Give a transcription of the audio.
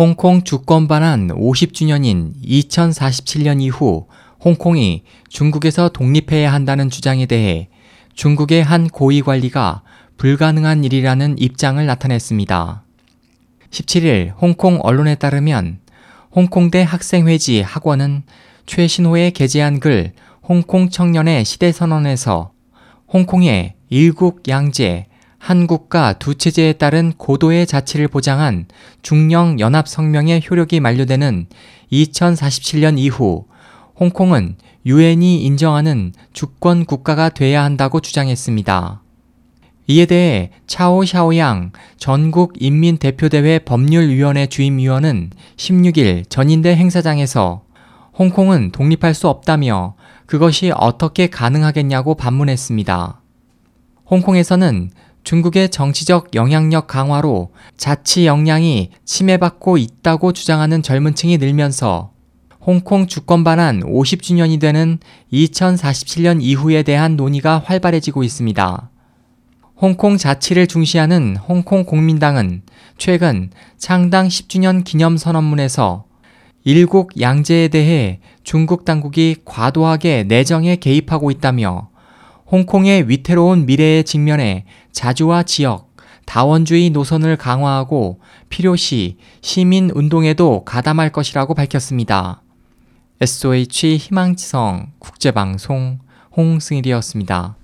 홍콩 주권 반환 50주년인 2047년 이후 홍콩이 중국에서 독립해야 한다는 주장에 대해 중국의 한 고위관리가 불가능한 일이라는 입장을 나타냈습니다. 17일 홍콩 언론에 따르면 홍콩대 학생회지 학원은 최신호에 게재한 글 홍콩 청년의 시대선언에서 홍콩의 일국 양제, 한국가 두 체제에 따른 고도의 자치를 보장한 중영연합성명의 효력이 만료되는 2047년 이후 홍콩은 유엔이 인정하는 주권 국가가 돼야 한다고 주장했습니다. 이에 대해 차오샤오양 전국인민대표대회 법률위원회 주임위원은 16일 전인대 행사장에서 홍콩은 독립할 수 없다며 그것이 어떻게 가능하겠냐고 반문했습니다. 홍콩에서는 중국의 정치적 영향력 강화로 자치 역량이 침해받고 있다고 주장하는 젊은 층이 늘면서 홍콩 주권 반환 50주년이 되는 2047년 이후에 대한 논의가 활발해지고 있습니다. 홍콩 자치를 중시하는 홍콩 공민당은 최근 창당 10주년 기념 선언문에서 일국 양제에 대해 중국 당국이 과도하게 내정에 개입하고 있다며 홍콩의 위태로운 미래에 직면해 자주와 지역, 다원주의 노선을 강화하고 필요시 시민운동에도 가담할 것이라고 밝혔습니다. SOH 희망지성 국제방송 홍승일이었습니다.